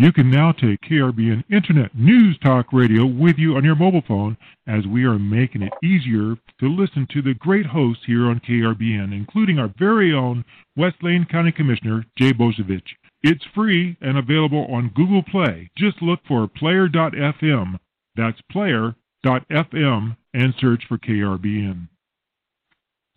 You can now take KRBN Internet News Talk Radio with you on your mobile phone, as we are making it easier to listen to the great hosts here on KRBN, including our very own West Lane County Commissioner, Jay Bozievich. It's free and available on Google Play. Just look for player.fm. That's player.fm and search for KRBN.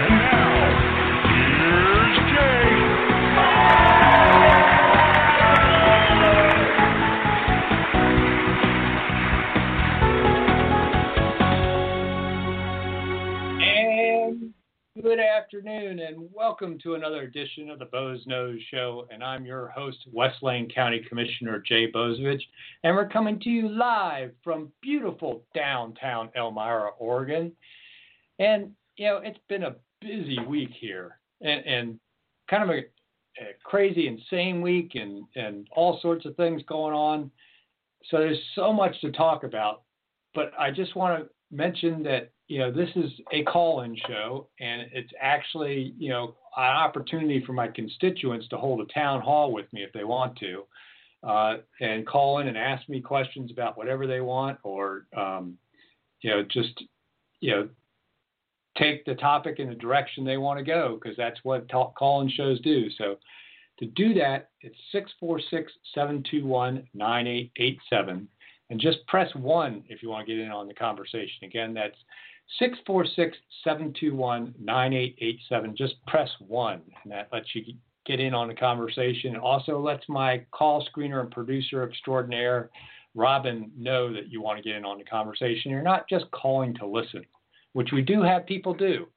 And now, here's Jay. And good afternoon, and welcome to another edition of the Boze Nose Show, and I'm your host, West Lane County Commissioner Jay Bozievich, and we're coming to you live from beautiful downtown Elmira, Oregon. And, you know, it's been a busy week here, and kind of a crazy, insane week, and all sorts of things going on, so there's so much to talk about, but I just want to mention that, you know, this is a call-in show, and it's actually, you know, an opportunity for my constituents to hold a town hall with me if they want to, and call in and ask me questions about whatever they want, or, you know, just, you know, take the topic in the direction they want to go, because that's what call-in shows do. So to do that, it's 646-721-9887, and just press 1 if you want to get in on the conversation. Again, that's 646-721-9887. Just press 1, and that lets you get in on the conversation. It also lets my call screener and producer extraordinaire, Robin, know that you want to get in on the conversation. You're not just calling to listen, which we do have people do,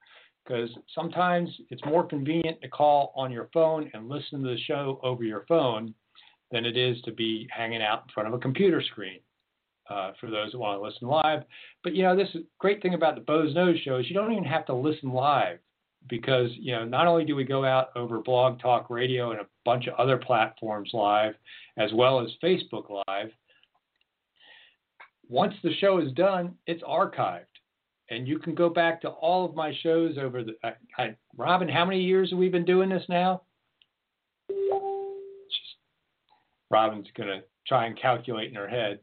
because sometimes it's more convenient to call on your phone and listen to the show over your phone than it is to be hanging out in front of a computer screen. For those who want to listen live. But, you know, this is great thing about the Boze Nose Show is you don't even have to listen live, because, you know, not only do we go out over Blog Talk Radio and a bunch of other platforms live, as well as Facebook Live, once the show is done, it's archived. And you can go back to all of my shows over the... Robin, how many years have we been doing this now? Robin's going to try and calculate in her head.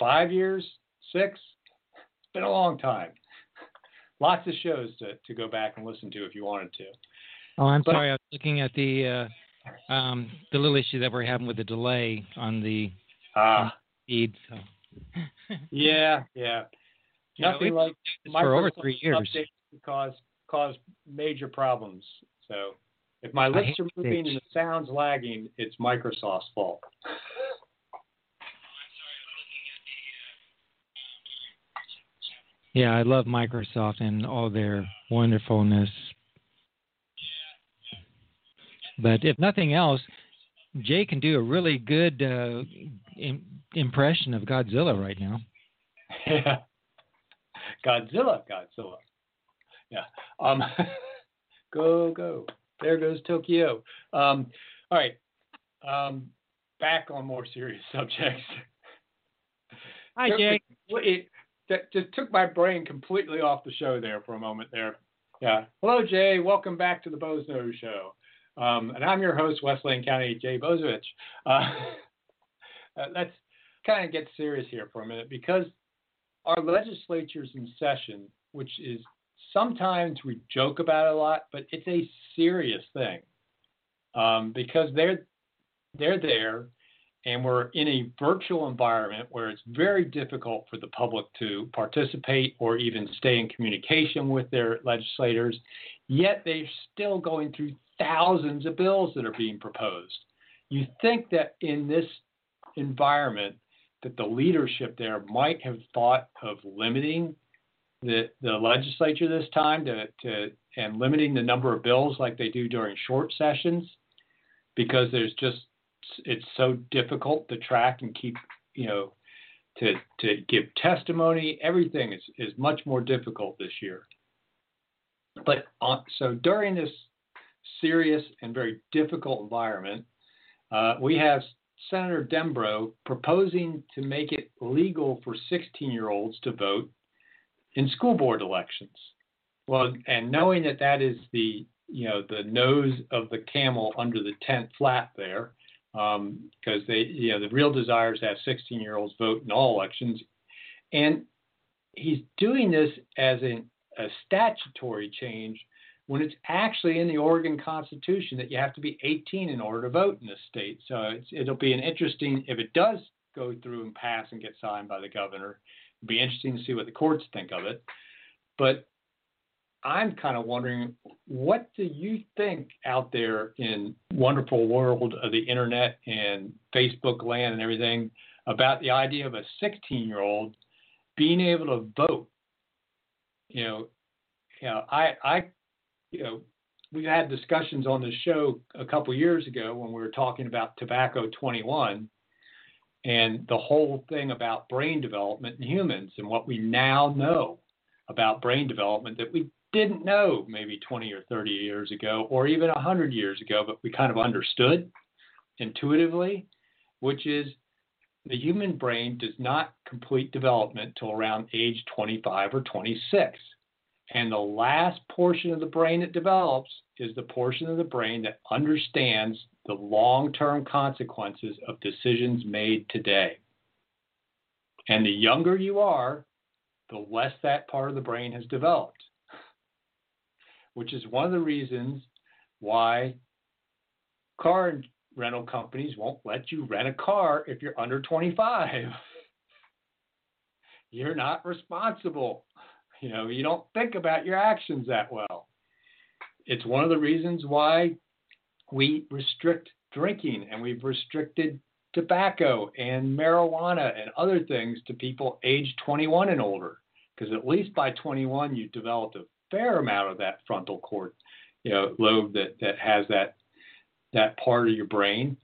5 years, 6, it's been a long time. Lots of shows to go back and listen to if you wanted to. Oh, sorry. I was looking at the little issue that we're having with the delay on the feed. So. Yeah. Nothing, you know, like for over 3 years. Updates cause major problems. So if my lips are moving and the sound's lagging, it's Microsoft's fault. Yeah, I love Microsoft and all their wonderfulness. But if nothing else, Jay can do a really good impression of Godzilla right now. Yeah. Godzilla. Yeah. Go. There goes Tokyo. All right. Back on more serious subjects. Hi, Jay. That just took my brain completely off the show there for a moment there. Yeah. Hello, Jay. Welcome back to the Boze Nose Show. And I'm your host, West Lane County Jay Bozievich. Let's kind of get serious here for a minute, because our legislature's in session, which is sometimes we joke about it a lot, but it's a serious thing, because they're there. And we're in a virtual environment where it's very difficult for the public to participate or even stay in communication with their legislators, yet they're still going through thousands of bills that are being proposed. You think that in this environment that the leadership there might have thought of limiting the legislature this time and limiting the number of bills like they do during short sessions, because there's just, it's so difficult to track and keep, you know, to give testimony. Everything is much more difficult this year. But so during this serious and very difficult environment, we have Senator Dembrow proposing to make it legal for 16-year-olds to vote in school board elections. Well, and knowing that that is the, you know, the nose of the camel under the tent flap there, because they, you know, the real desire is to have 16-year-olds vote in all elections. And he's doing this as a statutory change when it's actually in the Oregon Constitution that you have to be 18 in order to vote in this state. So it'll be an interesting, if it does go through and pass and get signed by the governor, it'll be interesting to see what the courts think of it. But I'm kind of wondering, what do you think out there in wonderful world of the internet and Facebook land and everything about the idea of a 16-year-old being able to vote? We've had discussions on this show a couple years ago when we were talking about Tobacco 21 and the whole thing about brain development in humans and what we now know about brain development that we didn't know maybe 20 or 30 years ago or even 100 years ago, but we kind of understood intuitively, which is the human brain does not complete development till around age 25 or 26. And the last portion of the brain that develops is the portion of the brain that understands the long-term consequences of decisions made today. And the younger you are, the less that part of the brain has developed, which is one of the reasons why car rental companies won't let you rent a car if you're under 25. You're not responsible. You know, you don't think about your actions that well. It's one of the reasons why we restrict drinking and we've restricted tobacco and marijuana and other things to people age 21 and older, because at least by 21, you've developed a fair amount of that frontal cord, you know, lobe that has that part of your brain.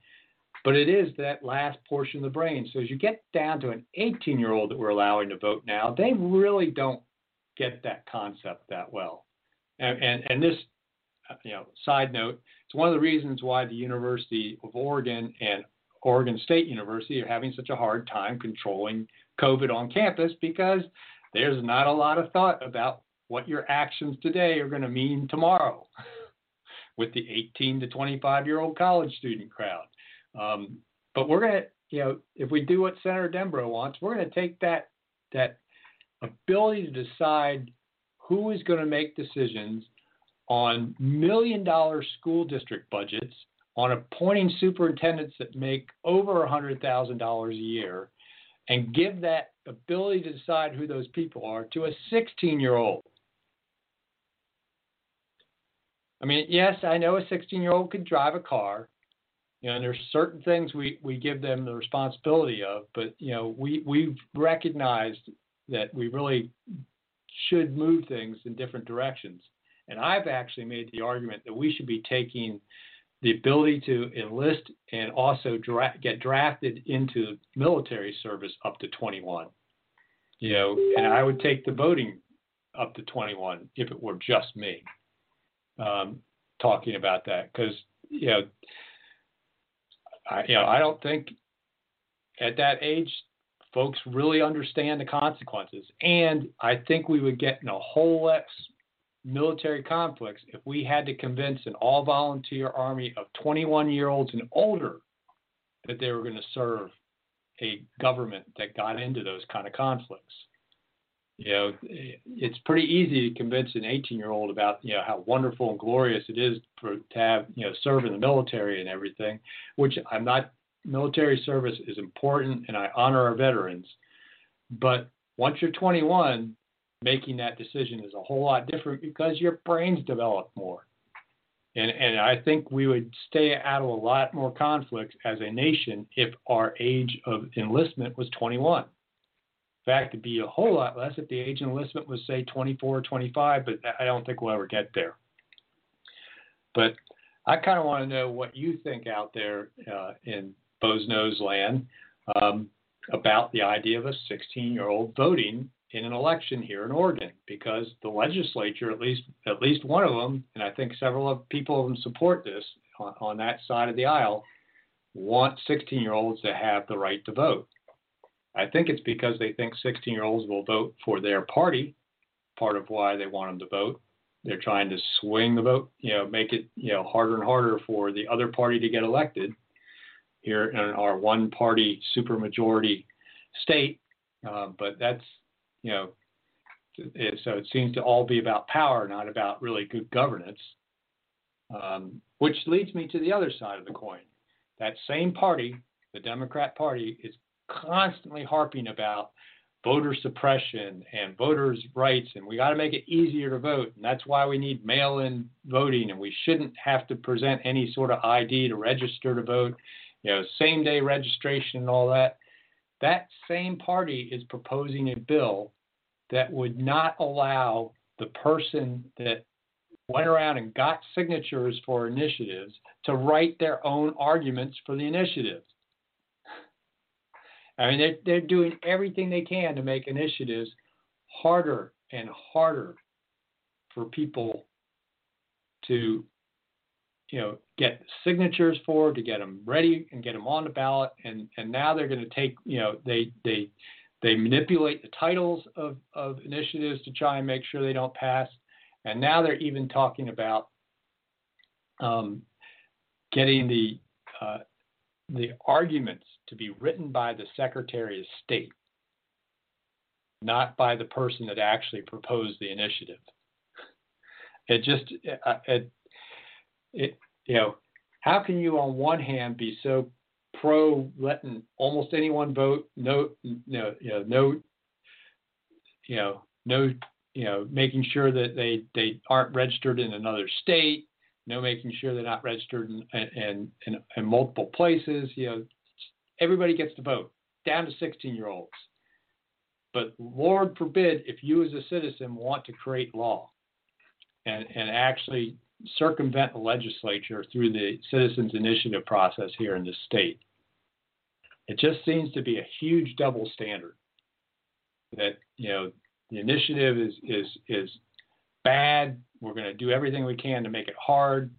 But it is that last portion of the brain. So as you get down to an 18-year-old that we're allowing to vote now, they really don't get that concept that well. And this, you know, side note, it's one of the reasons why the University of Oregon and Oregon State University are having such a hard time controlling COVID on campus, because there's not a lot of thought about what your actions today are going to mean tomorrow with the 18 to 25-year-old college student crowd. But we're going to, you know, if we do what Senator Dembrow wants, we're going to take that ability to decide who is going to make decisions on $1 million school district budgets, on appointing superintendents that make over $100,000 a year, and give that ability to decide who those people are to a 16-year-old. I mean, yes, I know a 16-year-old could drive a car, you know, and there's certain things we give them the responsibility of, but, you know, we've recognized that we really should move things in different directions. And I've actually made the argument that we should be taking the ability to enlist and also get drafted into military service up to 21, you know, and I would take the voting up to 21 if it were just me talking about that. Because, I don't think at that age folks really understand the consequences. And I think we would get in a whole lot military conflicts if we had to convince an all-volunteer army of 21-year-olds and older that they were going to serve a government that got into those kind of conflicts. You know, it's pretty easy to convince an 18-year-old about, you know, how wonderful and glorious it is to have, you know, serve in the military and everything, which I'm not. Military service is important, and I honor our veterans. But once you're 21, making that decision is a whole lot different because your brains develop more. And I think we would stay out of a lot more conflicts as a nation if our age of enlistment was 21. In fact, it'd be a whole lot less if the age of enlistment was, say, 24 or 25, but I don't think we'll ever get there. But I kind of want to know what you think out there in Boze Nose land about the idea of a 16-year-old voting in an election here in Oregon, because the legislature, at least one of them, and I think several of people of them support this on that side of the aisle, want 16-year-olds to have the right to vote. I think it's because they think 16-year-olds will vote for their party part of why they want them to vote. They're trying to swing the vote, make it, harder and harder for the other party to get elected. Here in our one-party supermajority state, but that's, so it seems to all be about power, not about really good governance, which leads me to the other side of the coin. That same party, the Democrat Party, is constantly harping about voter suppression and voters' rights, and we got to make it easier to vote, and that's why we need mail-in voting, and we shouldn't have to present any sort of ID to register to vote. Same-day registration and all that. That same party is proposing a bill that would not allow the person that went around and got signatures for initiatives to write their own arguments for the initiatives. I mean, they're doing everything they can to make initiatives harder and harder for people to get signatures for, to get them ready and get them on the ballot. And now they're going to take, they manipulate the titles of initiatives to try and make sure they don't pass. And now they're even talking about getting the arguments to be written by the Secretary of State, not by the person that actually proposed the initiative. How can you on one hand be so pro letting almost anyone vote, making sure that they aren't registered in another state, making sure they're not registered in multiple places. Everybody gets to vote, down to 16-year-olds. But Lord forbid if you as a citizen want to create law and actually circumvent the legislature through the citizens initiative process here in this state. It just seems to be a huge double standard that, the initiative is bad. We're going to do everything we can to make it hard,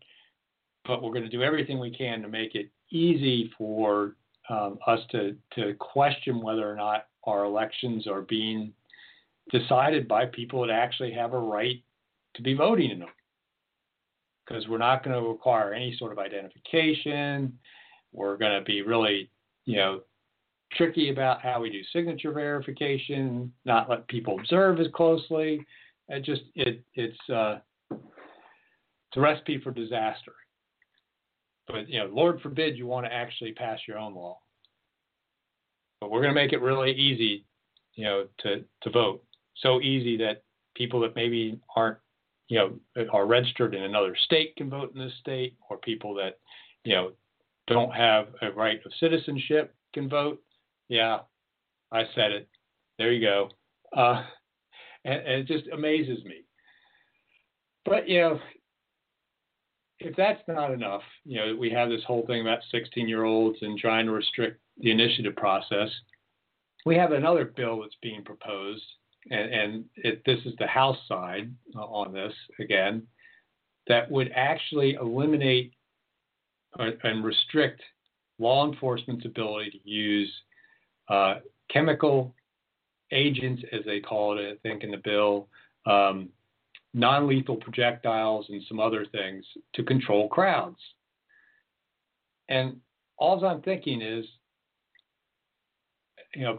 but we're going to do everything we can to make it easy for us to question whether or not our elections are being decided by people that actually have a right to be voting in them. Because we're not going to require any sort of identification. We're going to be really, tricky about how we do signature verification, not let people observe as closely. It's a recipe for disaster. But, Lord forbid you want to actually pass your own law. But we're going to make it really easy, to vote. So easy that people that maybe aren't, are registered in another state can vote in this state, or people that, don't have a right of citizenship can vote. Yeah, I said it. There you go. And it just amazes me. But, if that's not enough, we have this whole thing about 16-year-olds and trying to restrict the initiative process. We have another bill that's being proposed. And this is the House side on this, again, that would actually eliminate and restrict law enforcement's ability to use chemical agents, as they call it, I think, in the bill, non-lethal projectiles and some other things to control crowds. And all I'm thinking is,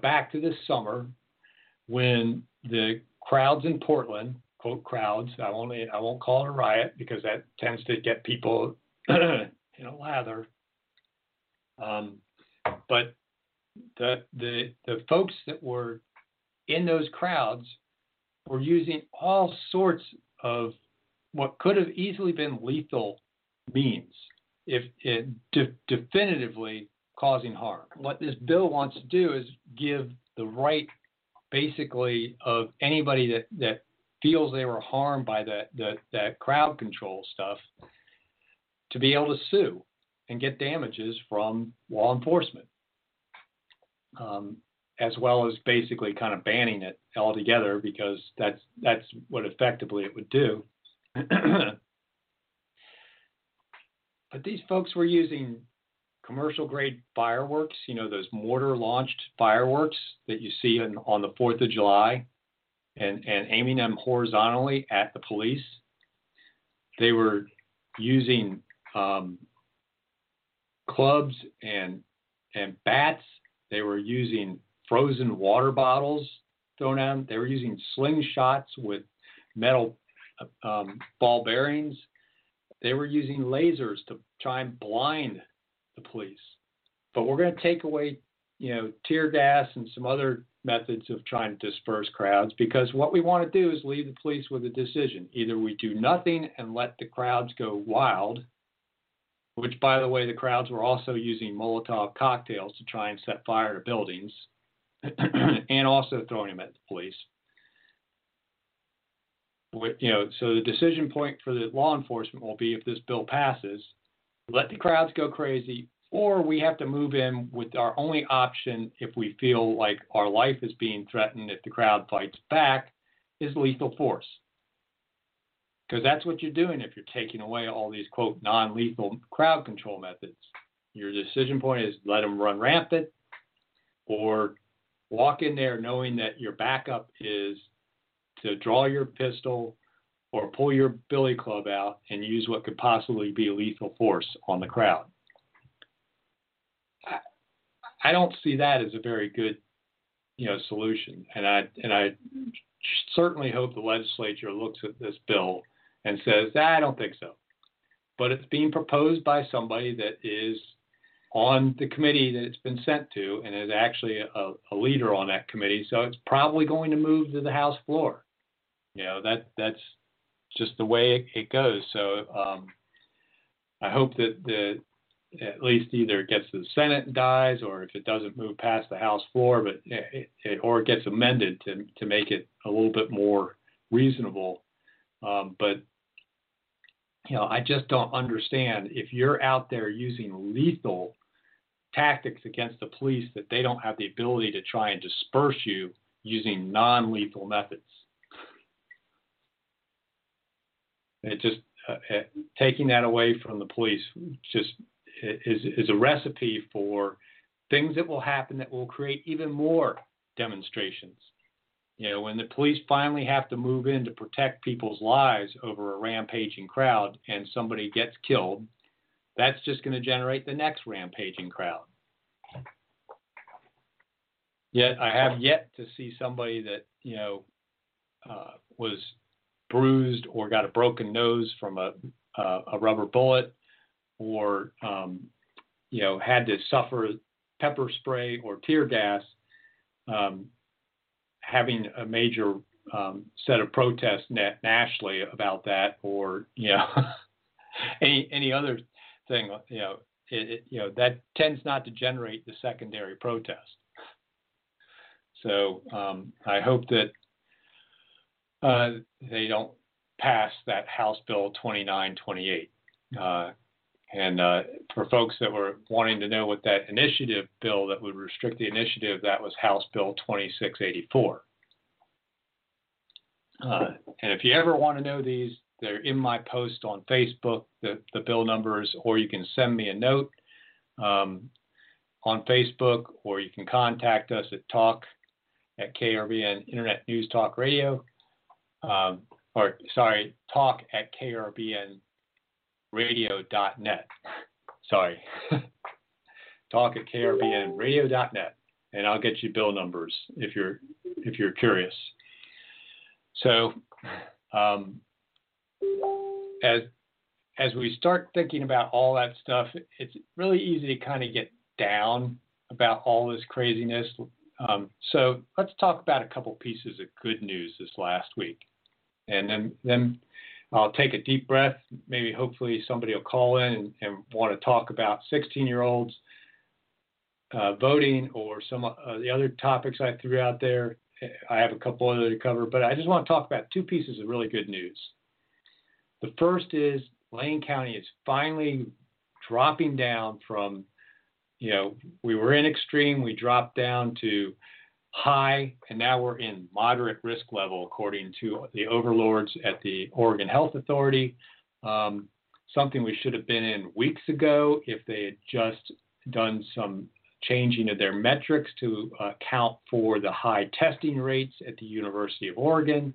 back to this summer when the crowds in Portland, quote crowds, I won't call it a riot because that tends to get people in a lather. But the folks that were in those crowds were using all sorts of what could have easily been lethal means, if it definitively causing harm. What this bill wants to do is give the right, basically, of anybody that feels they were harmed by that crowd control stuff to be able to sue and get damages from law enforcement, as well as basically kind of banning it altogether, because that's what effectively it would do. But these folks were using commercial-grade fireworks, those mortar-launched fireworks that you see on the 4th of July. and aiming them horizontally at the police. They were using clubs and bats. They were using frozen water bottles thrown out. They were using slingshots with metal ball bearings. They were using lasers to try and blind the police. But we're going to take away, tear gas and some other methods of trying to disperse crowds, because what we want to do is leave the police with a decision. Either we do nothing and let the crowds go wild, which, by the way, the crowds were also using Molotov cocktails to try and set fire to buildings and also throwing them at the police. So the decision point for the law enforcement will be, if this bill passes, let the crowds go crazy, or we have to move in with our only option if we feel like our life is being threatened if the crowd fights back, is lethal force. Because that's what you're doing if you're taking away all these, quote, non-lethal crowd control methods. Your decision point is let them run rampant or walk in there knowing that your backup is to draw your pistol or pull your billy club out and use what could possibly be lethal force on the crowd. I don't see that as a very good, solution. And I certainly hope the legislature looks at this bill and says, I don't think so. But it's being proposed by somebody that is on the committee that it's been sent to and is actually a leader on that committee. So it's probably going to move to the House floor. That's just the way it goes. So I hope that at least either it gets to the Senate and dies, or if it doesn't move past the House floor, but or it gets amended to make it a little bit more reasonable. But I just don't understand, if you're out there using lethal tactics against the police, that they don't have the ability to try and disperse you using non-lethal methods. It just taking that away from the police just is a recipe for things that will happen that will create even more demonstrations. When the police finally have to move in to protect people's lives over a rampaging crowd and somebody gets killed, that's just going to generate the next rampaging crowd. Yet I have yet to see somebody that, was bruised or got a broken nose from a rubber bullet, or had to suffer pepper spray or tear gas, having a major set of protests nationally about that, or any other thing. That tends not to generate the secondary protest. So I hope that they don't pass that House Bill 2928. And for folks that were wanting to know what that initiative bill that would restrict the initiative, that was House Bill 2684. And if you ever want to know these, they're in my post on Facebook, the bill numbers, or you can send me a note on Facebook, or you can contact us at KRBN Internet News Talk Radio, talk at KRBNradio.net. Talk at KRBNradio.net, and I'll get you bill numbers if you're curious. So, as we start thinking about all that stuff, it's really easy to kind of get down about all this craziness. So let's talk about a couple pieces of good news this last week, and then I'll take a deep breath. Maybe hopefully somebody will call in and want to talk about 16-year-olds voting or some of the other topics I threw out there. I have a couple other to cover, but I just want to talk about two pieces of really good news. The first is Lane County is finally dropping down from, we were in extreme, we dropped down to high, and now we're in moderate risk level, according to the overlords at the Oregon Health Authority, something we should have been in weeks ago if they had just done some changing of their metrics to account for the high testing rates at the University of Oregon.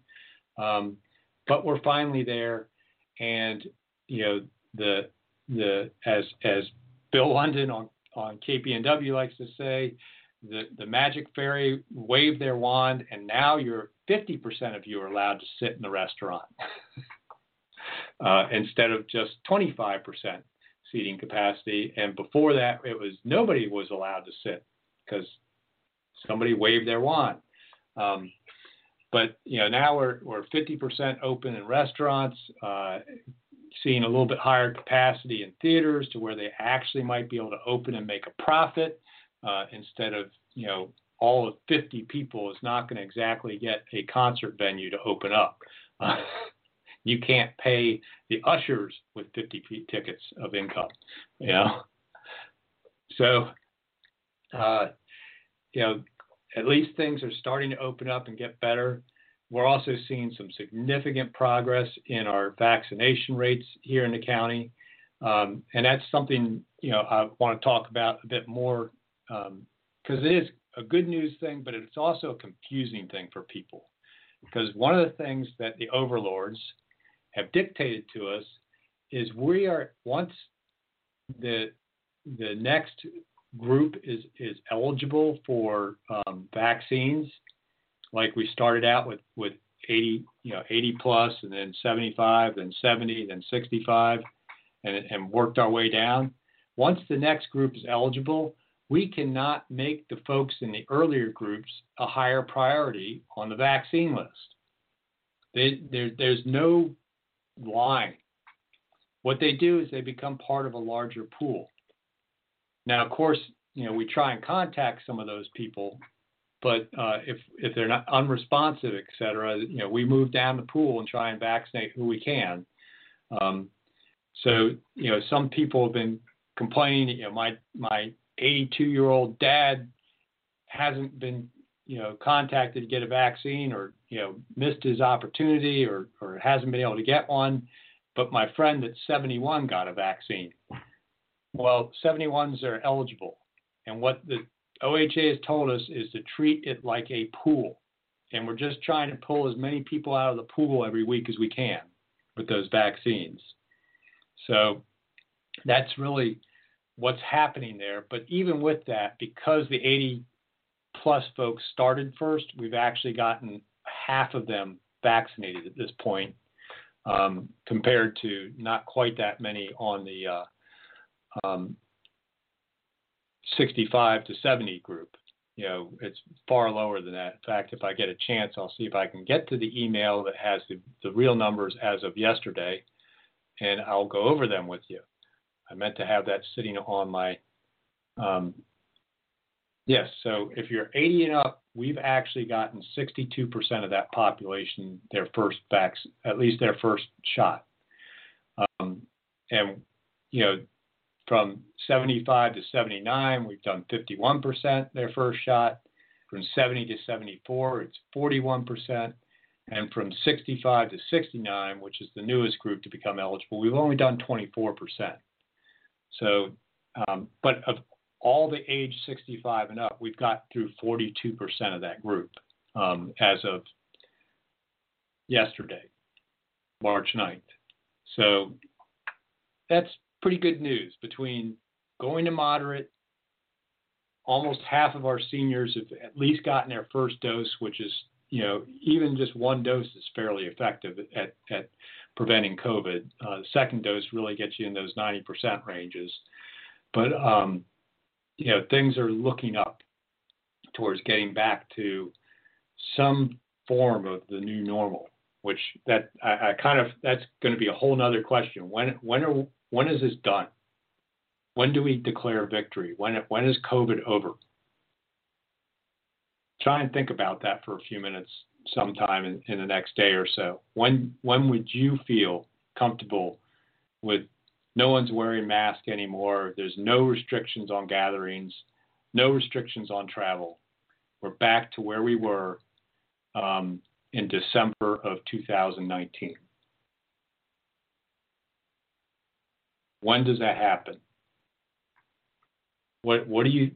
But we're finally there, and you know, as Bill London on KPNW likes to say, the magic fairy waved their wand, and now you're 50% of you are allowed to sit in the restaurant instead of just 25% seating capacity. And before that, it was nobody was allowed to sit because somebody waved their wand. But you know, now we're 50% open in restaurants, seeing a little bit higher capacity in theaters to where they actually might be able to open and make a profit. Instead of, you know, all of 50 people is not going to exactly get a concert venue to open up. You can't pay the ushers with 50 tickets of income, you know. So, you know, at least things are starting to open up and get better. We're also seeing some significant progress in our vaccination rates here in the county. And that's something, you know, I want to talk about a bit more, because it is a good news thing, but it's also a confusing thing for people. Because one of the things that the overlords have dictated to us is we are, once the next group is eligible for vaccines, like we started out with 80, you know, 80 plus, and then 75, then 70, then 65, and worked our way down. Once the next group is eligible, we cannot make the folks in the earlier groups a higher priority on the vaccine list. There's no line. What they do is they become part of a larger pool. Now, of course, you know, we try and contact some of those people, but if they're not unresponsive, et cetera, you know, we move down the pool and try and vaccinate who we can. So, you know, some people have been complaining, you know, my 82-year-old dad hasn't been, you know, contacted to get a vaccine, or, you know, missed his opportunity, or hasn't been able to get one. But my friend that's 71 got a vaccine. Well, 71s are eligible. And what the OHA has told us is to treat it like a pool. And we're just trying to pull as many people out of the pool every week as we can with those vaccines. So that's really what's happening there. But even with that, because the 80 plus folks started first, we've actually gotten half of them vaccinated at this point, compared to not quite that many on the 65 to 70 group. You know, it's far lower than that. In fact, if I get a chance, I'll see if I can get to the email that has the real numbers as of yesterday, and I'll go over them with you. I meant to have that sitting on my, yes, so if you're 80 and up, we've actually gotten 62% of that population their first vaccine, at least their first shot. And, you know, from 75 to 79, we've done 51% their first shot. From 70 to 74, it's 41%. And from 65 to 69, which is the newest group to become eligible, we've only done 24%. So, but of all the age 65 and up, we've got through 42% of that group as of yesterday, March 9th. So that's pretty good news. Between going to moderate, almost half of our seniors have at least gotten their first dose, which is, you know, even just one dose is fairly effective at preventing COVID. The second dose really gets you in those 90% ranges. But, you know, things are looking up towards getting back to some form of the new normal, which that I kind of, that's going to be a whole nother question. When is this done? When do we declare victory? When is COVID over? Try and think about that for a few minutes sometime in the next day or so. When would you feel comfortable with no one's wearing masks anymore? There's no restrictions on gatherings, no restrictions on travel. We're back to where we were in December of 2019. When does that happen? What do you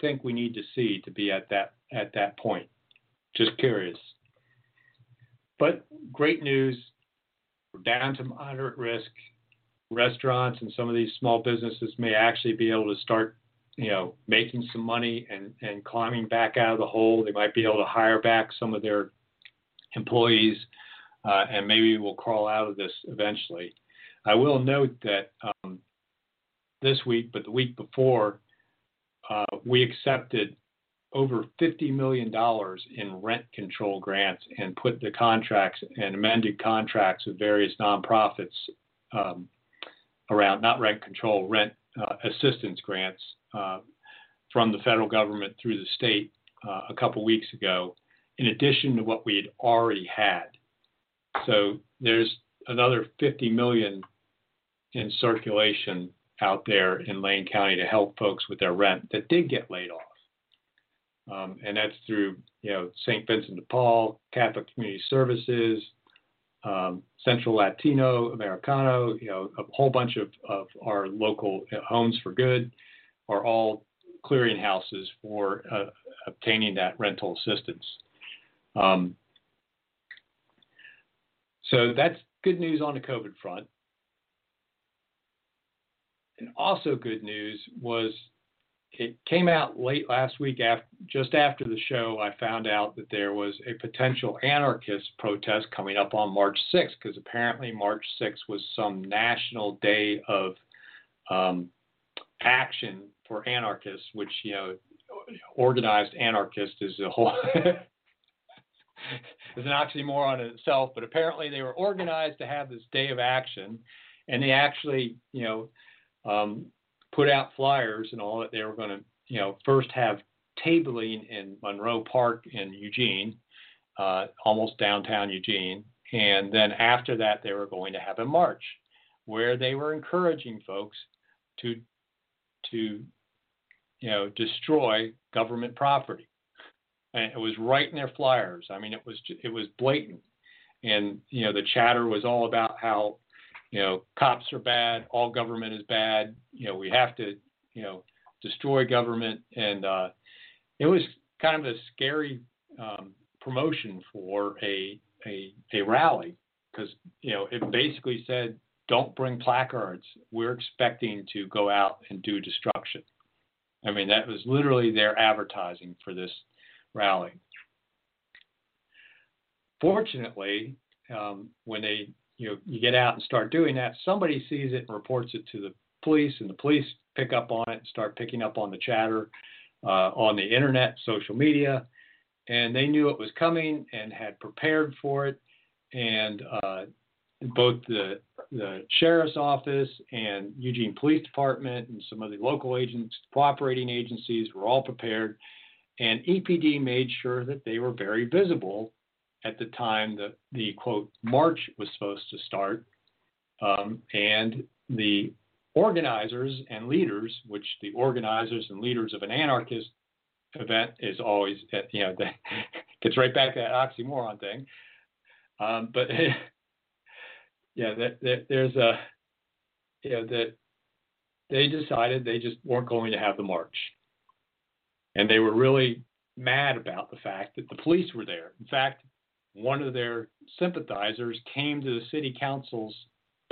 think we need to see to be at that point? Just curious. But great news. We're down to moderate risk. Restaurants and some of these small businesses may actually be able to start, making some money and climbing back out of the hole. They might be able to hire back some of their employees, and maybe we'll crawl out of this eventually. I will note that this week, but the week before, we accepted over $50 million in rent control grants and put the contracts and amended contracts with various nonprofits around, not rent control, rent assistance grants from the federal government through the state a couple weeks ago, in addition to what we had already had. So there's another $50 million in circulation out there in Lane County to help folks with their rent that did get laid off. And that's through, St. Vincent de Paul, Catholic Community Services, Central Latino Americano, a whole bunch of our local Homes for Good are all clearinghouses for obtaining that rental assistance. So that's good news on the COVID front. And also good news was it came out late last week, just after the show, I found out that there was a potential anarchist protest coming up on March 6th, because apparently March 6th was some national day of action for anarchists, which, organized anarchist is a whole... It's an oxymoron in itself, but apparently they were organized to have this day of action, and they actually, put out flyers and all that. They were going to, first have tabling in Monroe Park in Eugene, almost downtown Eugene, and then after that they were going to have a march where they were encouraging folks to destroy government property. And it was right in their flyers. I mean, it was blatant. And, the chatter was all about how, cops are bad, all government is bad, we have to, destroy government. And it was kind of a scary promotion for a rally, because, it basically said, don't bring placards. We're expecting to go out and do destruction. I mean, that was literally their advertising for this rally. Fortunately, when they you get out and start doing that, somebody sees it and reports it to the police, and the police pick up on it and start picking up on the chatter on the internet, social media, and they knew it was coming and had prepared for it. And both the sheriff's office and Eugene Police Department and some of the local agents, cooperating agencies, were all prepared. And EPD made sure that they were very visible at the time that the, quote, march was supposed to start. And the organizers and leaders, which the organizers and leaders of an anarchist event is always, gets right back to that oxymoron thing. But, they decided they just weren't going to have the march. And they were really mad about the fact that the police were there. In fact, one of their sympathizers came to the city council's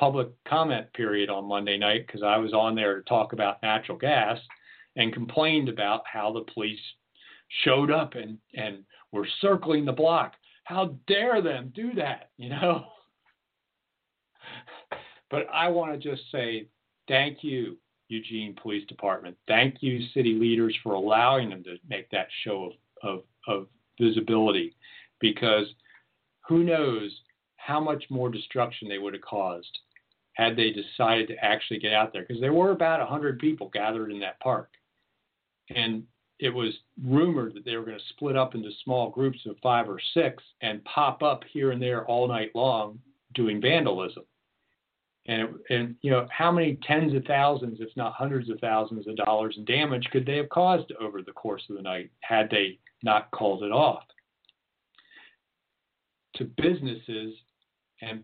public comment period on Monday night, because I was on there to talk about natural gas, and complained about how the police showed up and were circling the block. How dare them do that, But I want to just say thank you, Eugene Police Department. Thank you, city leaders, for allowing them to make that show of visibility, because who knows how much more destruction they would have caused had they decided to actually get out there, because there were about 100 people gathered in that park. And it was rumored that they were going to split up into small groups of 5 or 6 and pop up here and there all night long doing vandalism. And how many tens of thousands, if not hundreds of thousands of dollars in damage could they have caused over the course of the night had they not called it off? To businesses and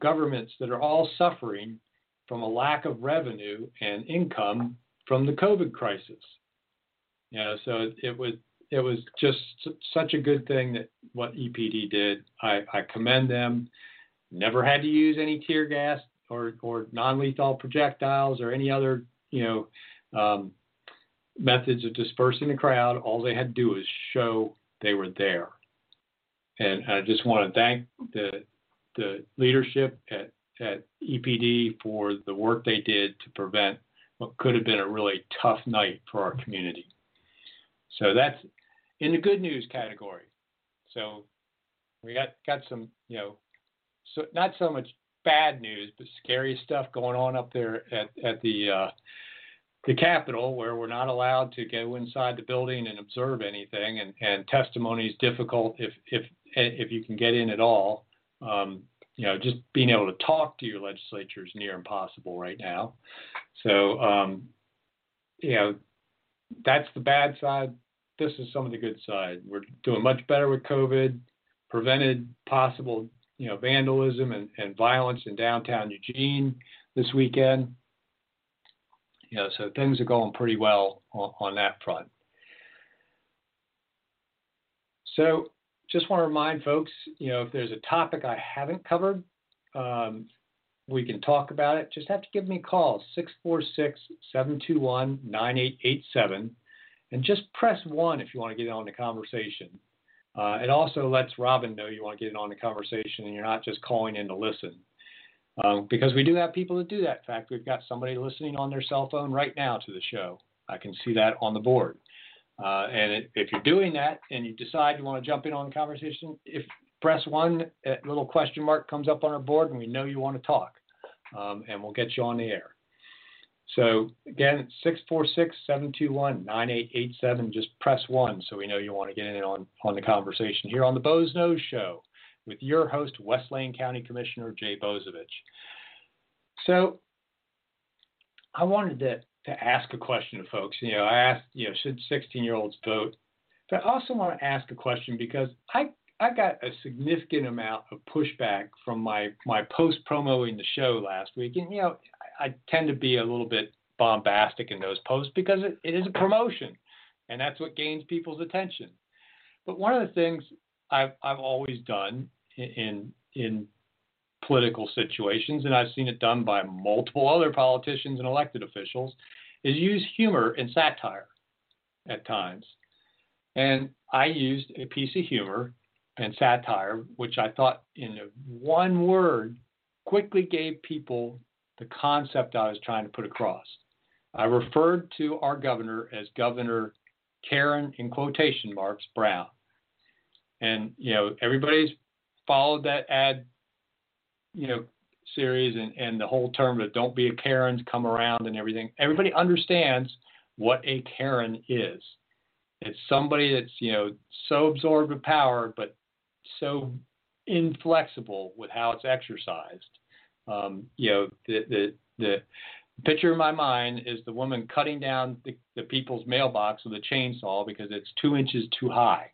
governments that are all suffering from a lack of revenue and income from the COVID crisis. You know, so it was just such a good thing that what EPD did. I commend them. Never had to use any tear gas or non-lethal projectiles or any other, you know, methods of dispersing the crowd. All they had to do was show they were there. And I just want to thank the leadership at EPD for the work they did to prevent what could have been a really tough night for our community. So that's in the good news category. So we got some, you know, so not so much bad news, but scary stuff going on up there at the Capitol, where we're not allowed to go inside the building and observe anything, and testimony is difficult if you can get in at all. You know, just being able to talk to your legislature is near impossible right now. So, you know, that's the bad side. This is some of the good side. We're doing much better with COVID, prevented possible, you know, vandalism and violence in downtown Eugene this weekend. You know, so things are going pretty well on that front. So just want to remind folks, you know, if there's a topic I haven't covered, we can talk about it. Just have to give me a call, 646-721-9887, and just press 1 if you want to get on the conversation. It also lets Robin know you want to get on the conversation and you're not just calling in to listen. Because we do have people that do that. In fact, we've got somebody listening on their cell phone right now to the show. I can see that on the board. And if you're doing that and you decide you want to jump in on the conversation, if press 1, a little question mark comes up on our board, and we know you want to talk, and we'll get you on the air. So, again, 646-721-9887. Just press 1 so we know you want to get in on the conversation here on the Boze Nose Show, with your host, West Lane County Commissioner Jay Bozievich. So I wanted to ask a question to folks. You know, I asked, you know, should 16-year-olds vote? But I also want to ask a question because I got a significant amount of pushback from my post-promoing the show last week. And, you know, I tend to be a little bit bombastic in those posts because it is a promotion, and that's what gains people's attention. But one of the things I've always done in political situations, and I've seen it done by multiple other politicians and elected officials, is use humor and satire at times. And I used a piece of humor and satire, which I thought in one word quickly gave people the concept I was trying to put across. I referred to our governor as Governor Karen, in quotation marks, Brown. And, you know, everybody's followed that ad, you know, series and the whole term of don't be a Karen's come around and everything. Everybody understands what a Karen is. It's somebody that's, you know, so absorbed with power, but so inflexible with how it's exercised. You know, the picture in my mind is the woman cutting down the people's mailbox with a chainsaw because it's 2 inches too high.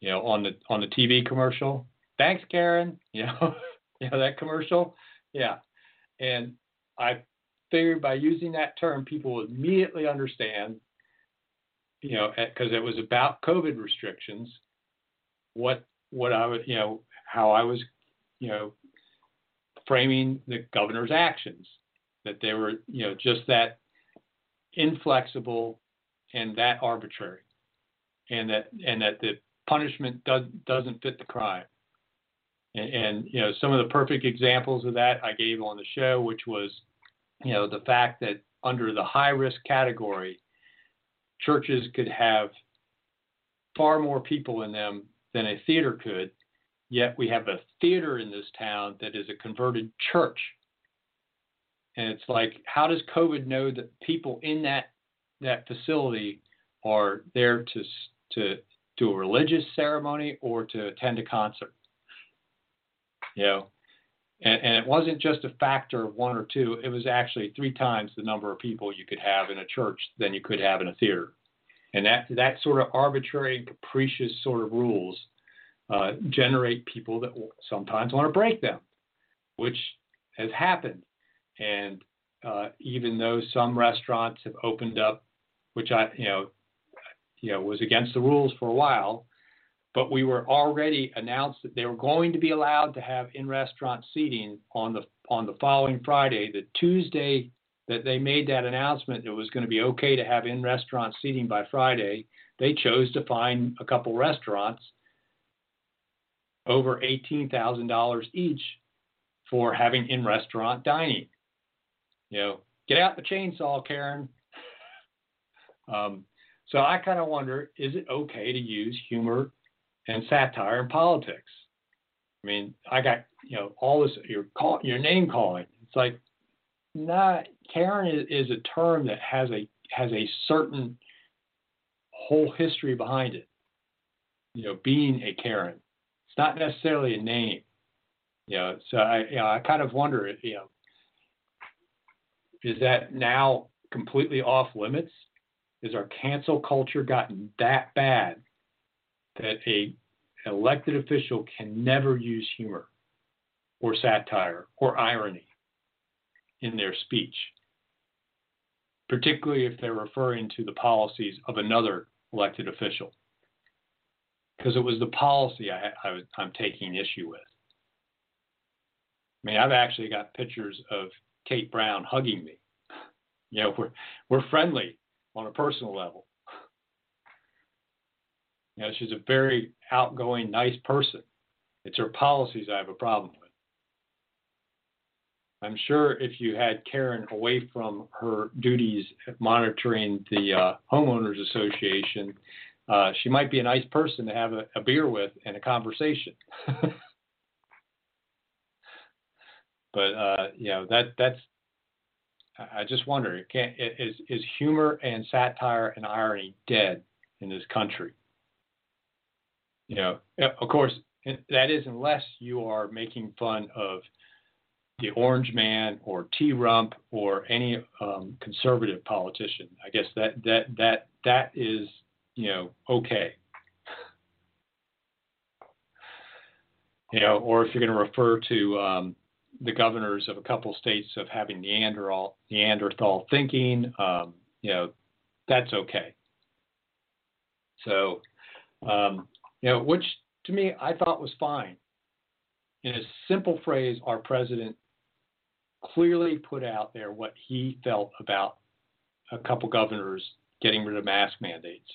You know, on the TV commercial, thanks, Karen. You know, you know that commercial, yeah. And I figured by using that term, people would immediately understand, you know, because it was about COVID restrictions, what I was, you know, how I was, you know, framing the governor's actions, that they were, you know, just that inflexible and that arbitrary, and that the punishment doesn't fit the crime. And, you know, some of the perfect examples of that I gave on the show, which was, you know, the fact that under the high-risk category, churches could have far more people in them than a theater could, yet we have a theater in this town that is a converted church. And it's like, how does COVID know that people in that facility are there to do a religious ceremony or to attend a concert? You know, and it wasn't just a factor of one or two. It was actually 3 times the number of people you could have in a church than you could have in a theater. And that sort of arbitrary and capricious sort of rules generate people that sometimes want to break them, which has happened. And even though some restaurants have opened up, which I was against the rules for a while, but we were already announced that they were going to be allowed to have in-restaurant seating on the following Friday, the Tuesday that they made that announcement. It was going to be okay to have in-restaurant seating by Friday. They chose to fine a couple restaurants over $18,000 each for having in-restaurant dining. Get out the chainsaw, Karen. So I kind of wonder, is it okay to use humor and satire in politics? I mean, I got, all this, your name calling. It's like, nah, Karen is a term that has a certain whole history behind it. Being a Karen, it's not necessarily a name. So I kind of wonder, is that now completely off limits? Is our cancel culture gotten that bad that an elected official can never use humor or satire or irony in their speech, particularly if they're referring to the policies of another elected official? Because it was the policy I'm taking issue with. I mean, I've actually got pictures of Kate Brown hugging me. We're friendly on a personal level. She's a very outgoing, nice person. It's her policies I have a problem with. I'm sure if you had Karen away from her duties monitoring the homeowners association, she might be a nice person to have a beer with and a conversation. But that's. I just wonder, is humor and satire and irony dead in this country? Of course, that is unless you are making fun of the Orange Man or T-Rump or any conservative politician. I guess that is, okay. Or if you're going to refer to the governors of a couple states of having Neanderthal thinking, that's okay. So, which to me I thought was fine. In a simple phrase, our president clearly put out there what he felt about a couple governors getting rid of mask mandates.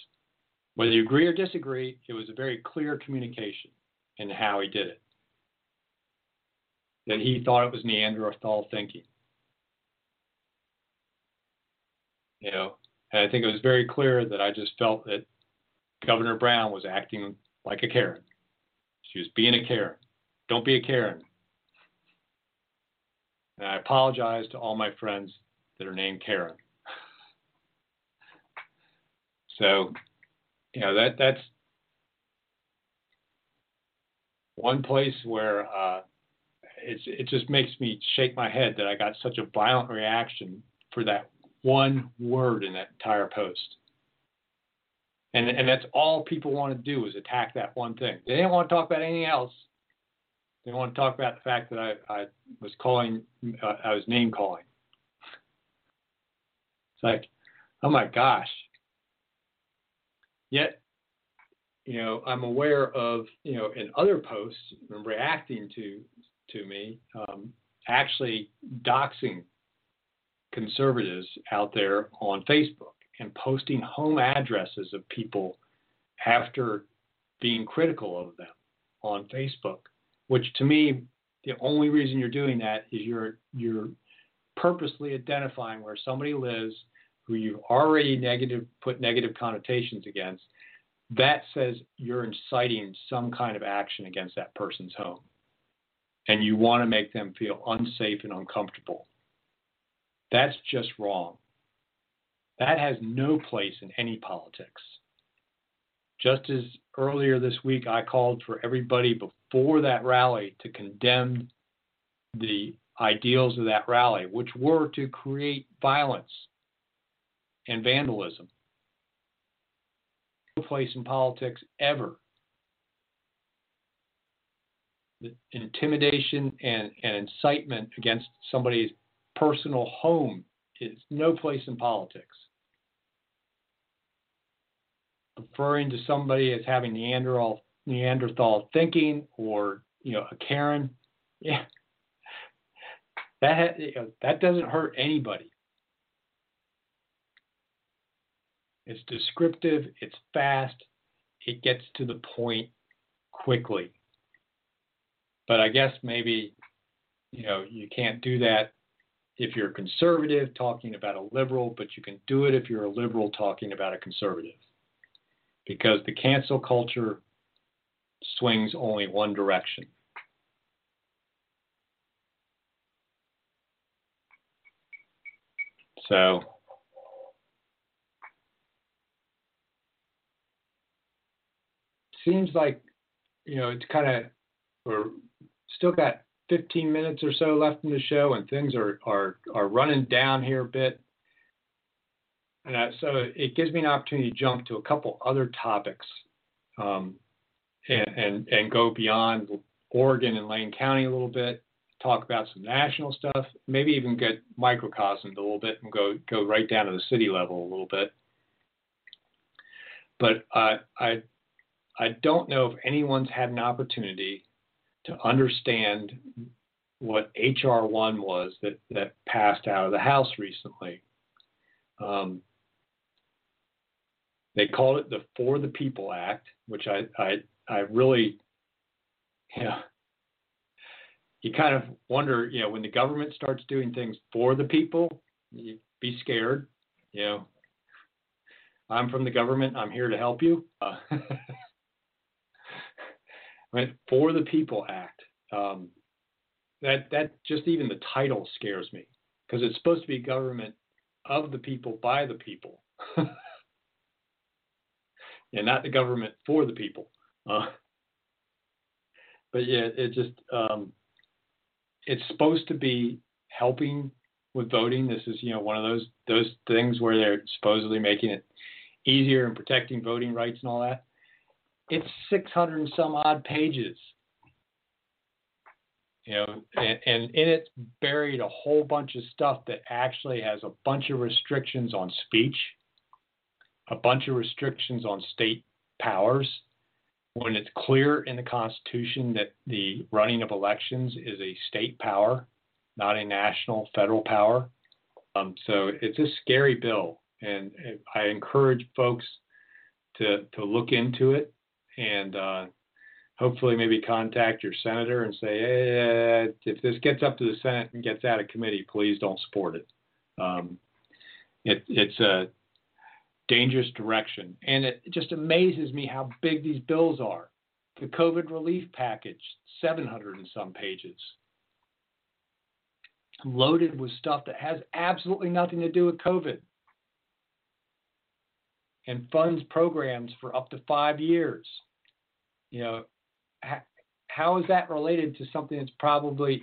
Whether you agree or disagree, it was a very clear communication in how he did it. That he thought it was Neanderthal thinking. And I think it was very clear that I just felt that Governor Brown was acting like a Karen. She was being a Karen. Don't be a Karen. And I apologize to all my friends that are named Karen. So, that's one place where it just makes me shake my head that I got such a violent reaction for that one word in that entire post. And that's all people want to do is attack that one thing. They didn't want to talk about anything else. They want to talk about the fact that I was name calling. It's like, oh my gosh. Yet, I'm aware of, in other posts reacting to me, actually doxing conservatives out there on Facebook and posting home addresses of people after being critical of them on Facebook. Which to me, the only reason you're doing that is you're purposely identifying where somebody lives who you've already put negative connotations against. That says you're inciting some kind of action against that person's home. And you want to make them feel unsafe and uncomfortable. That's just wrong. That has no place in any politics. Just as earlier this week, I called for everybody before that rally to condemn the ideals of that rally, which were to create violence and vandalism. No place in politics ever. The intimidation and incitement against somebody's personal home is no place in politics. Referring to somebody as having Neanderthal thinking, or a Karen, that doesn't hurt anybody. It's descriptive, it's fast, it gets to the point quickly. But I guess maybe you can't do that if you're a conservative talking about a liberal, but you can do it if you're a liberal talking about a conservative. Because the cancel culture swings only one direction. So seems like, it's kind of, we're still got 15 minutes or so left in the show, and things are running down here a bit. And so it gives me an opportunity to jump to a couple other topics and go beyond Oregon and Lane County a little bit, talk about some national stuff, maybe even get microcosmed a little bit and go right down to the city level a little bit. But I don't know if anyone's had an opportunity to understand what HR1 was that passed out of the House recently. They called it the For the People Act, which I really, you kind of wonder, when the government starts doing things for the people, you be scared. I'm from the government. I'm here to help you. For the People Act. That just even the title scares me, because it's supposed to be government of the people, by the people. Not the government for the people. It just, it's supposed to be helping with voting. This is, one of those things where they're supposedly making it easier and protecting voting rights and all that. It's 600 and some odd pages, and in it's buried a whole bunch of stuff that actually has a bunch of restrictions on speech, a bunch of restrictions on state powers, when it's clear in the Constitution that the running of elections is a state power, not a national federal power. So it's a scary bill, and I encourage folks to look into it, and hopefully maybe contact your senator and say, hey, if this gets up to the Senate and gets out of committee, please don't support it. It's a dangerous direction. And it just amazes me how big these bills are. The COVID relief package, 700 and some pages, loaded with stuff that has absolutely nothing to do with COVID, and funds programs for up to 5 years. How is that related to something that's probably,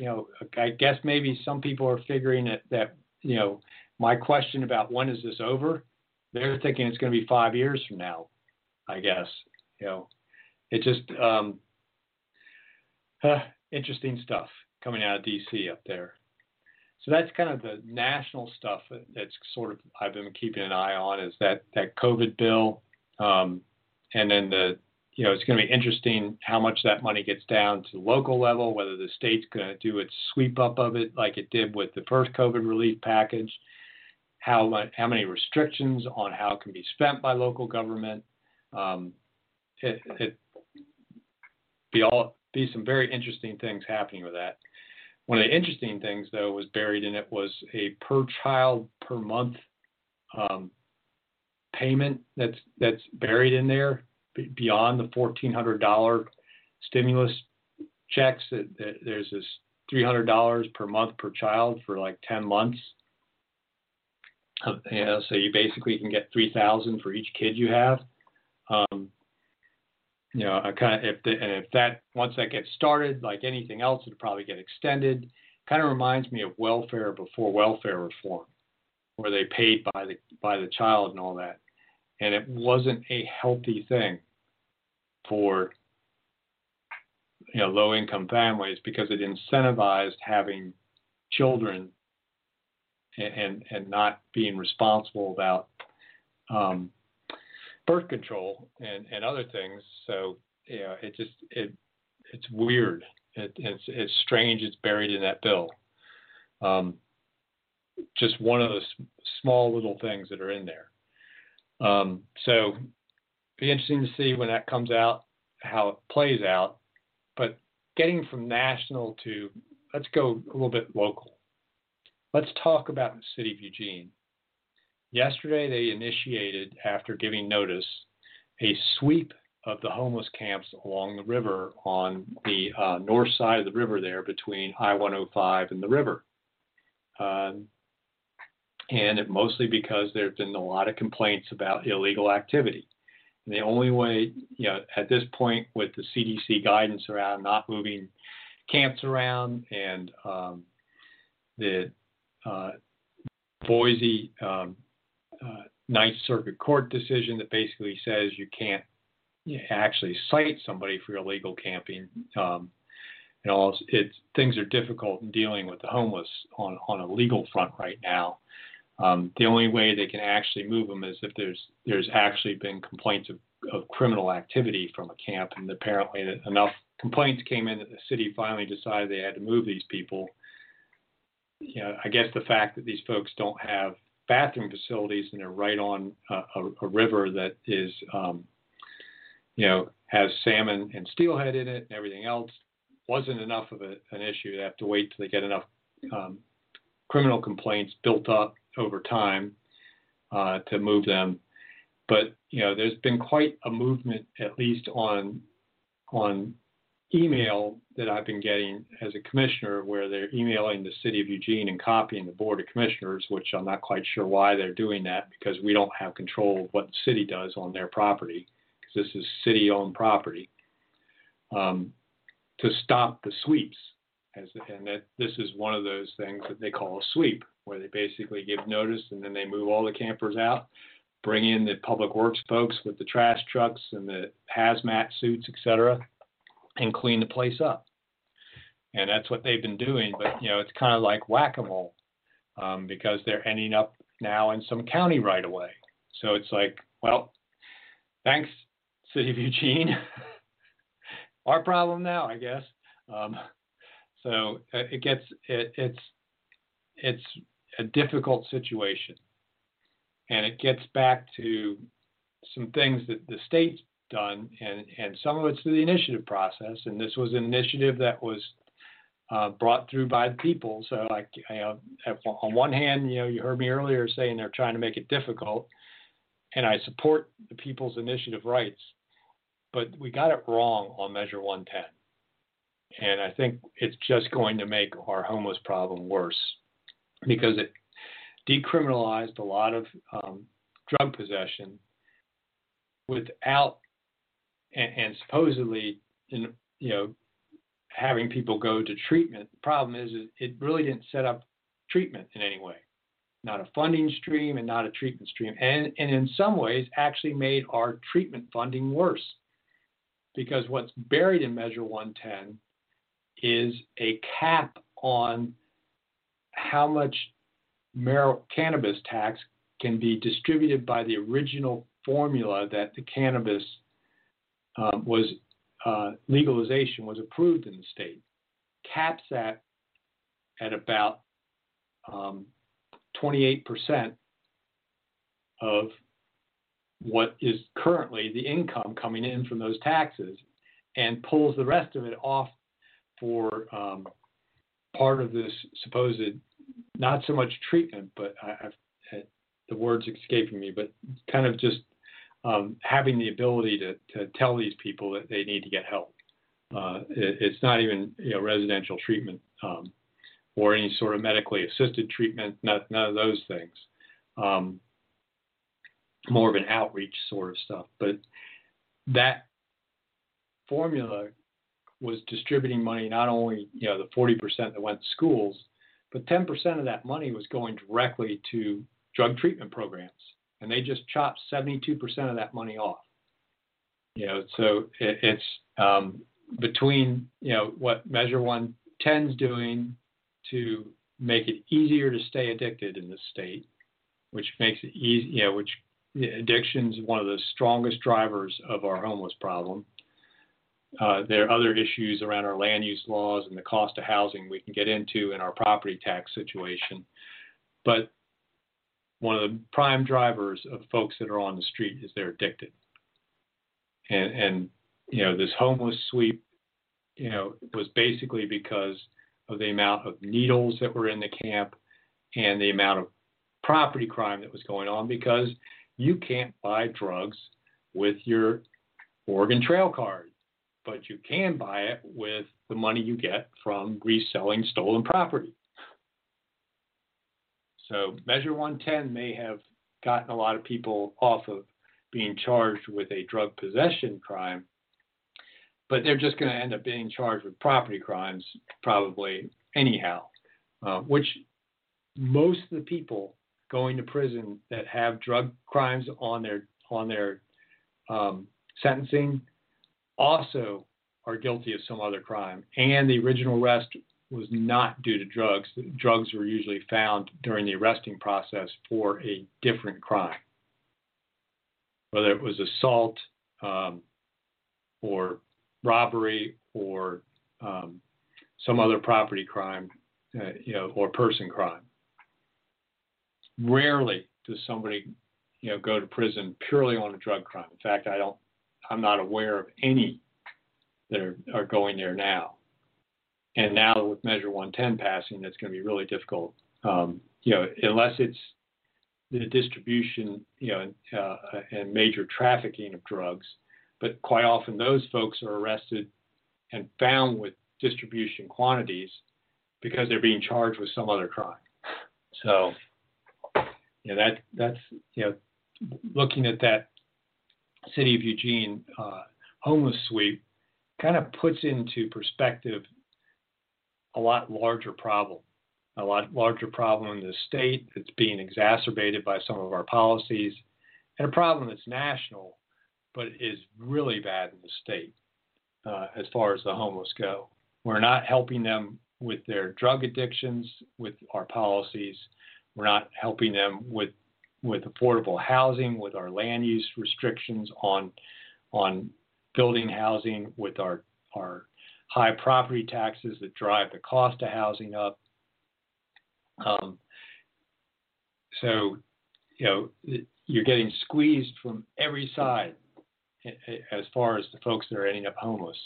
I guess maybe some people are figuring that my question about when is this over, they're thinking it's going to be 5 years from now, I guess. It just, interesting stuff coming out of D.C. up there. So that's kind of the national stuff that's sort of, I've been keeping an eye on, is that COVID bill. And then it's going to be interesting how much that money gets down to local level, whether the state's going to do its sweep up of it like it did with the first COVID relief package, how many restrictions on how it can be spent by local government. It'd be some very interesting things happening with that. One of the interesting things, though, was buried in it was a per child per month payment that's buried in there beyond the $1,400 stimulus checks. There's this $300 per month per child for like 10 months. So you basically can get $3,000 for each kid you have. Once that gets started, like anything else, it'll probably get extended. Kind of reminds me of welfare before welfare reform, where they paid by the child and all that, and it wasn't a healthy thing for low income families, because it incentivized having children and not being responsible about birth control and other things. So, you know, it's weird. It's strange. It's buried in that bill. Just one of those small little things that are in there. So be interesting to see when that comes out, how it plays out, but getting from national to, let's go a little bit local. Let's talk about the city of Eugene. Yesterday, they initiated, after giving notice, a sweep of the homeless camps along the river on the north side of the river there between I-105 and the river. And it mostly because there have been a lot of complaints about illegal activity. And the only way, you know, at this point with the CDC guidance around not moving camps around and the Boise Ninth Circuit Court decision that basically says you can't actually cite somebody for illegal camping, and all, things are difficult in dealing with the homeless on a legal front right now. The only way they can actually move them is if there's actually been complaints of criminal activity from a camp, and apparently enough complaints came in that the city finally decided they had to move these people. You know, I guess the fact that these folks don't have bathroom facilities and they're right on a river that is, you know, has salmon and steelhead in it and everything else, wasn't enough of an issue. They have to wait till they get enough criminal complaints built up over time to move them. But, you know, there's been quite a movement, at least on email that I've been getting as a commissioner, where they're emailing the city of Eugene and copying the board of commissioners, which I'm not quite sure why they're doing that, because we don't have control of what the city does on their property, because this is city-owned property, to stop the sweeps. And that this is one of those things that they call a sweep, where they basically give notice and then they move all the campers out, bring in the public works folks with the trash trucks and the hazmat suits, et cetera, and clean the place up. And that's what they've been doing. But, you know, it's kind of like whack-a-mole because they're ending up now in some county right away. So it's like, well, thanks, city of Eugene. Our problem now, I guess. So it gets it's a difficult situation, and it gets back to some things that the state's done, and some of it's through the initiative process. And this was an initiative that was brought through by the people. So, like, you know, on one hand, you know, you heard me earlier saying they're trying to make it difficult, and I support the people's initiative rights, but we got it wrong on Measure 110. And I think it's just going to make our homeless problem worse, because it decriminalized a lot of drug possession without, and supposedly, you know, having people go to treatment. The problem is it really didn't set up treatment in any way, not a funding stream and not a treatment stream. And in some ways actually made our treatment funding worse, because what's buried in Measure 110 is a cap on how much cannabis tax can be distributed by the original formula that the cannabis legalization was approved in the state. Caps that at about 28% of what is currently the income coming in from those taxes, and pulls the rest of it off for part of this supposed, not so much treatment, but the word's escaping me, but kind of just having the ability to tell these people that they need to get help. It's not even, you know, residential treatment or any sort of medically assisted treatment, none of those things. More of an outreach sort of stuff. But that formula was distributing money, not only, you know, the 40% that went to schools, but 10% of that money was going directly to drug treatment programs. And they just chopped 72% of that money off. You know, so it's between, you know, what Measure 110's doing to make it easier to stay addicted in this state, which makes it easy, you know, which addiction is one of the strongest drivers of our homeless problem. There are other issues around our land use laws and the cost of housing we can get into in our property tax situation. But one of the prime drivers of folks that are on the street is they're addicted. And you know, this homeless sweep, you know, was basically because of the amount of needles that were in the camp and the amount of property crime that was going on, because you can't buy drugs with your Oregon Trail card, but you can buy it with the money you get from reselling stolen property. So Measure 110 may have gotten a lot of people off of being charged with a drug possession crime, but they're just going to end up being charged with property crimes probably anyhow, which most of the people going to prison that have drug crimes on their sentencing also are guilty of some other crime. And the original arrest was not due to drugs. Drugs were usually found during the arresting process for a different crime, whether it was assault or robbery or some other property crime, you know, or person crime. Rarely does somebody, you know, go to prison purely on a drug crime. In fact, I'm not aware of any that are going there now. And now with Measure 110 passing, that's going to be really difficult. You know, unless it's the distribution, you know, and major trafficking of drugs. But quite often those folks are arrested and found with distribution quantities because they're being charged with some other crime. So, you know, that's, you know, looking at that City of Eugene homeless sweep kind of puts into perspective a lot larger problem in the state that's being exacerbated by some of our policies, and a problem that's national, but is really bad in the state as far as the homeless go. We're not helping them with their drug addictions with our policies. We're not helping them with affordable housing, with our land use restrictions on building housing, with our high property taxes that drive the cost of housing up. So, you know, you're getting squeezed from every side as far as the folks that are ending up homeless.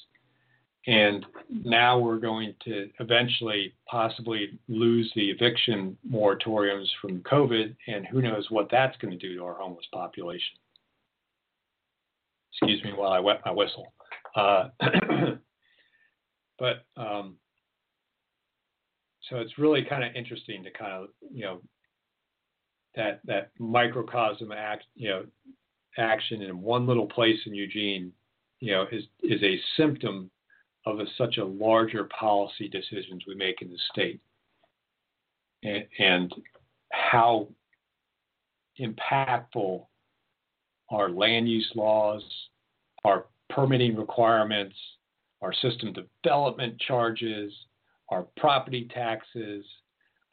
And now we're going to eventually possibly lose the eviction moratoriums from COVID, and who knows what that's going to do to our homeless population. Excuse me while I wet my whistle. But so it's really kind of interesting to kind of, you know, that microcosm action in one little place in Eugene, you know, is a symptom of such a larger policy decisions we make in the state, and how impactful our land use laws, our permitting requirements, our system development charges, our property taxes,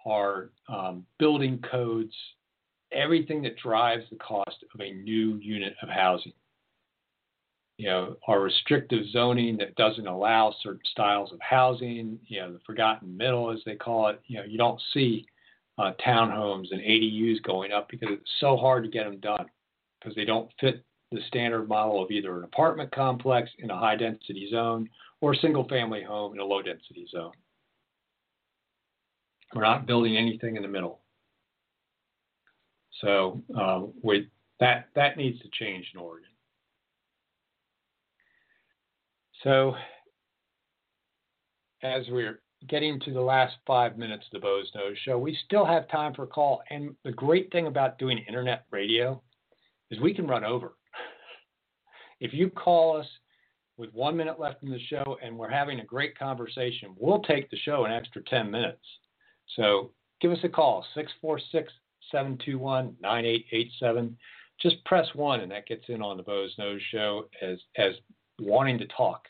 our building codes, everything that drives the cost of a new unit of housing. You know, our restrictive zoning that doesn't allow certain styles of housing, you know, the forgotten middle, as they call it. You know, you don't see townhomes and ADUs going up because it's so hard to get them done because they don't fit the standard model of either an apartment complex in a high-density zone or a single-family home in a low-density zone. We're not building anything in the middle. So that needs to change in Oregon. So as we're getting to the last 5 minutes of the Boze Nose Show, we still have time for a call. And the great thing about doing internet radio is we can run over. If you call us with 1 minute left in the show and we're having a great conversation, we'll take the show an extra 10 minutes. So give us a call, 646-721-9887. Just press 1 and that gets in on the Boze Nose Show as wanting to talk.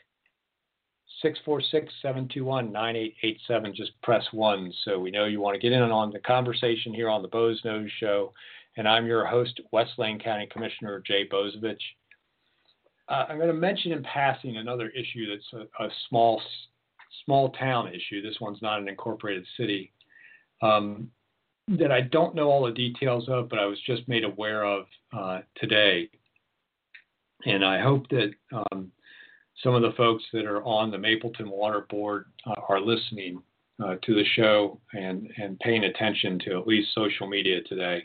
646-721-9887. Just press 1. So we know you want to get in on the conversation here on the Boze Nose Show. And I'm your host, West Lane County Commissioner Jay Bozievich. I'm going to mention in passing another issue that's a small town issue. This one's not an incorporated city that I don't know all the details of, but I was just made aware of today. And I hope that some of the folks that are on the Mapleton Water Board are listening to the show and paying attention to at least social media today.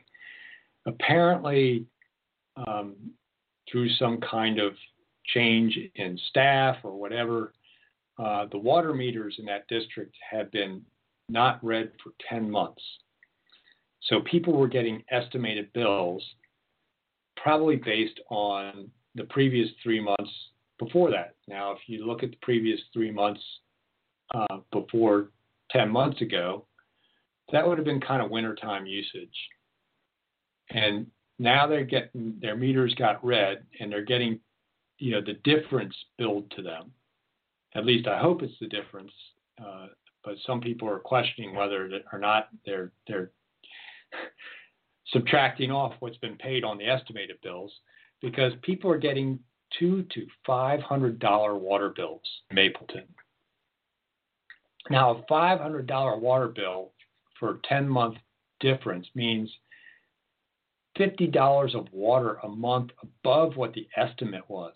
Apparently, through some kind of change in staff or whatever, the water meters in that district have been not read for 10 months. So people were getting estimated bills probably based on the previous 3 months before that. Now, if you look at the previous 3 months before 10 months ago, that would have been kind of wintertime usage. And now they're getting, their meters got read and they're getting, you know, the difference billed to them. At least I hope it's the difference. But some people are questioning whether or not they're subtracting off what's been paid on the estimated bills, because people are getting $200 to $500 water bills in Mapleton. Now, a $500 water bill for a 10-month difference means $50 of water a month above what the estimate was.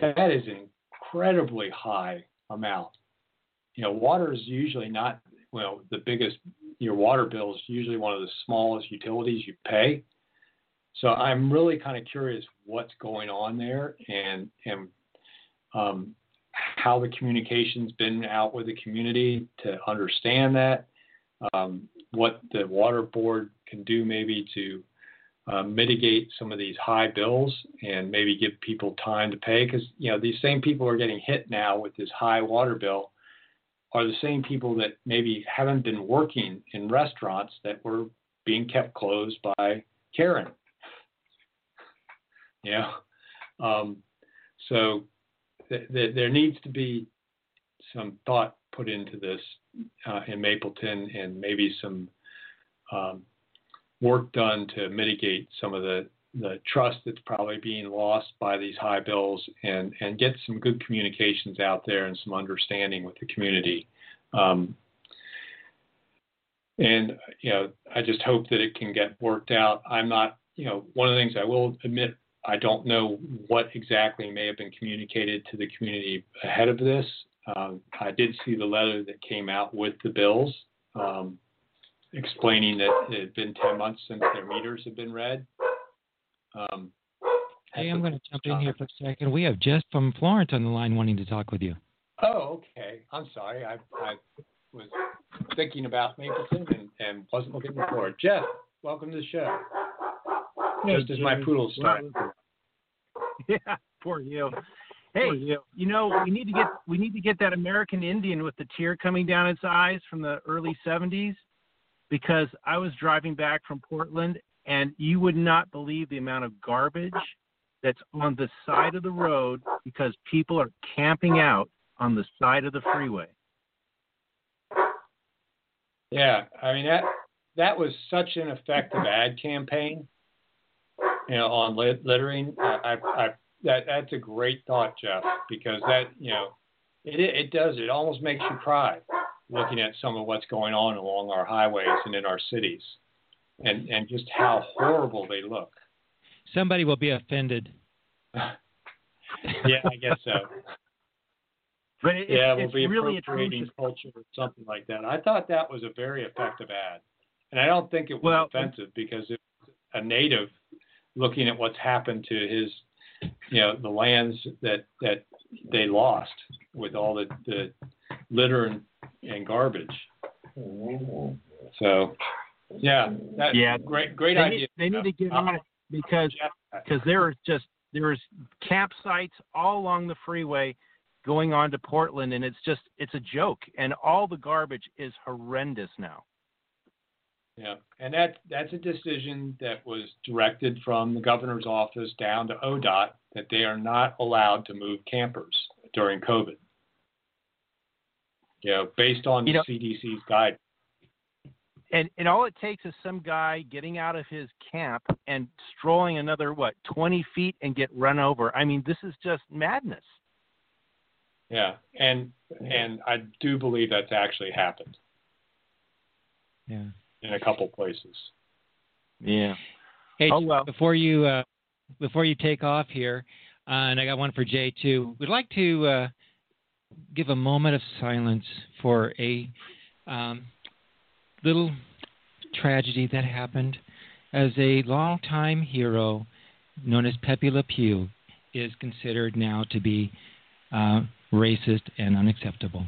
That is an incredibly high amount. You know, water is usually not, well, the biggest, your water bill is usually one of the smallest utilities you pay. So I'm really kind of curious what's going on there and how the communication's been out with the community to understand that, what the water board can do maybe to mitigate some of these high bills and maybe give people time to pay, because, you know, these same people are getting hit now with this high water bill are the same people that maybe haven't been working in restaurants that were being kept closed by Karen. Yeah. So there needs to be some thought put into this in Mapleton, and maybe some work done to mitigate some of the trust that's probably being lost by these high bills, and get some good communications out there and some understanding with the community. And, you know, I just hope that it can get worked out. I'm not, you know, one of the things I will admit, I don't know what exactly may have been communicated to the community ahead of this. I did see the letter that came out with the bills, explaining that it had been 10 months since their meters had been read. Hey, I'm going to jump in here for a second. We have Jess from Florence on the line wanting to talk with you. Oh, okay. I'm sorry. I was thinking about Mapleton and wasn't looking before. Jess, welcome to the show. Hey, just as my poodle start. Yeah, poor you. Hey, you know, we need to get that American Indian with the tear coming down its eyes from the early 70s, because I was driving back from Portland and you would not believe the amount of garbage that's on the side of the road because people are camping out on the side of the freeway. Yeah, I mean, that was such an effective ad campaign, you know, on littering. That's a great thought, Jeff, because that, you know, it almost makes you cry looking at some of what's going on along our highways and in our cities, and just how horrible they look. Somebody will be offended. Yeah, I guess so. But we'll be really appropriating culture or something like that. I thought that was a very effective ad, and I don't think it was offensive, because it was a native looking at what's happened to his, you know, the lands that they lost with all the litter and garbage. So, yeah, great idea. They need to get on it, because there is campsites all along the freeway going on to Portland, and it's a joke, and all the garbage is horrendous now. Yeah, and that's a decision that was directed from the governor's office down to ODOT, that they are not allowed to move campers during COVID. based on the CDC's guide. And all it takes is some guy getting out of his camp and strolling another, 20 feet and get run over. I mean, this is just madness. Yeah, and I do believe that's actually happened. Yeah, in a couple places. Yeah. Hey, before you take off here, and I got one for Jay too. We'd like to give a moment of silence for a little tragedy that happened as a longtime hero known as Pepe Le Pew is considered now to be racist and unacceptable.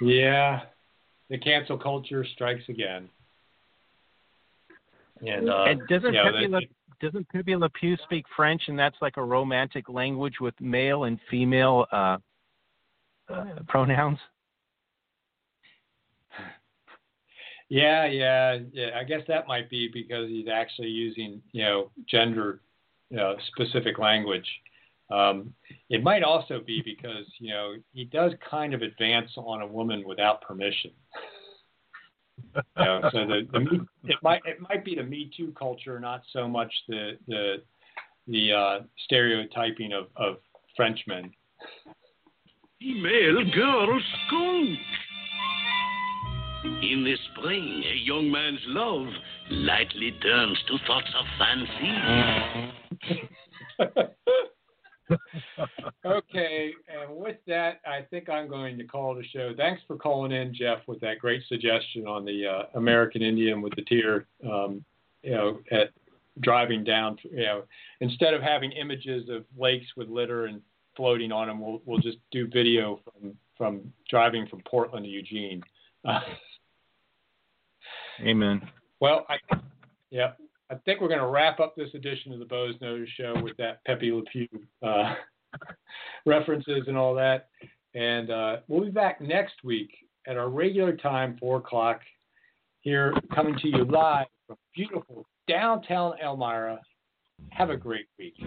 Yeah, the cancel culture strikes again. And doesn't Pepe Le Pew speak French, and that's like a romantic language with male and female pronouns? Yeah. I guess that might be because he's actually using, gender specific language. It might also be because, he does kind of advance on a woman without permission. So it might be the Me Too culture, not so much the stereotyping of Frenchmen. Female girl scout. In the spring, a young man's love lightly turns to thoughts of fancy. Okay, and with that, I think I'm going to call the show. Thanks for calling in, Jeff, with that great suggestion on the American Indian with the tear, at driving down. Instead of having images of lakes with litter and floating on them, we'll just do video from driving from Portland to Eugene. Amen. Well, I think we're going to wrap up this edition of the Boze Nose Show with that Pepe Le Pew references and all that. And we'll be back next week at our regular time, 4 o'clock, here coming to you live from beautiful downtown Elmira. Have a great week.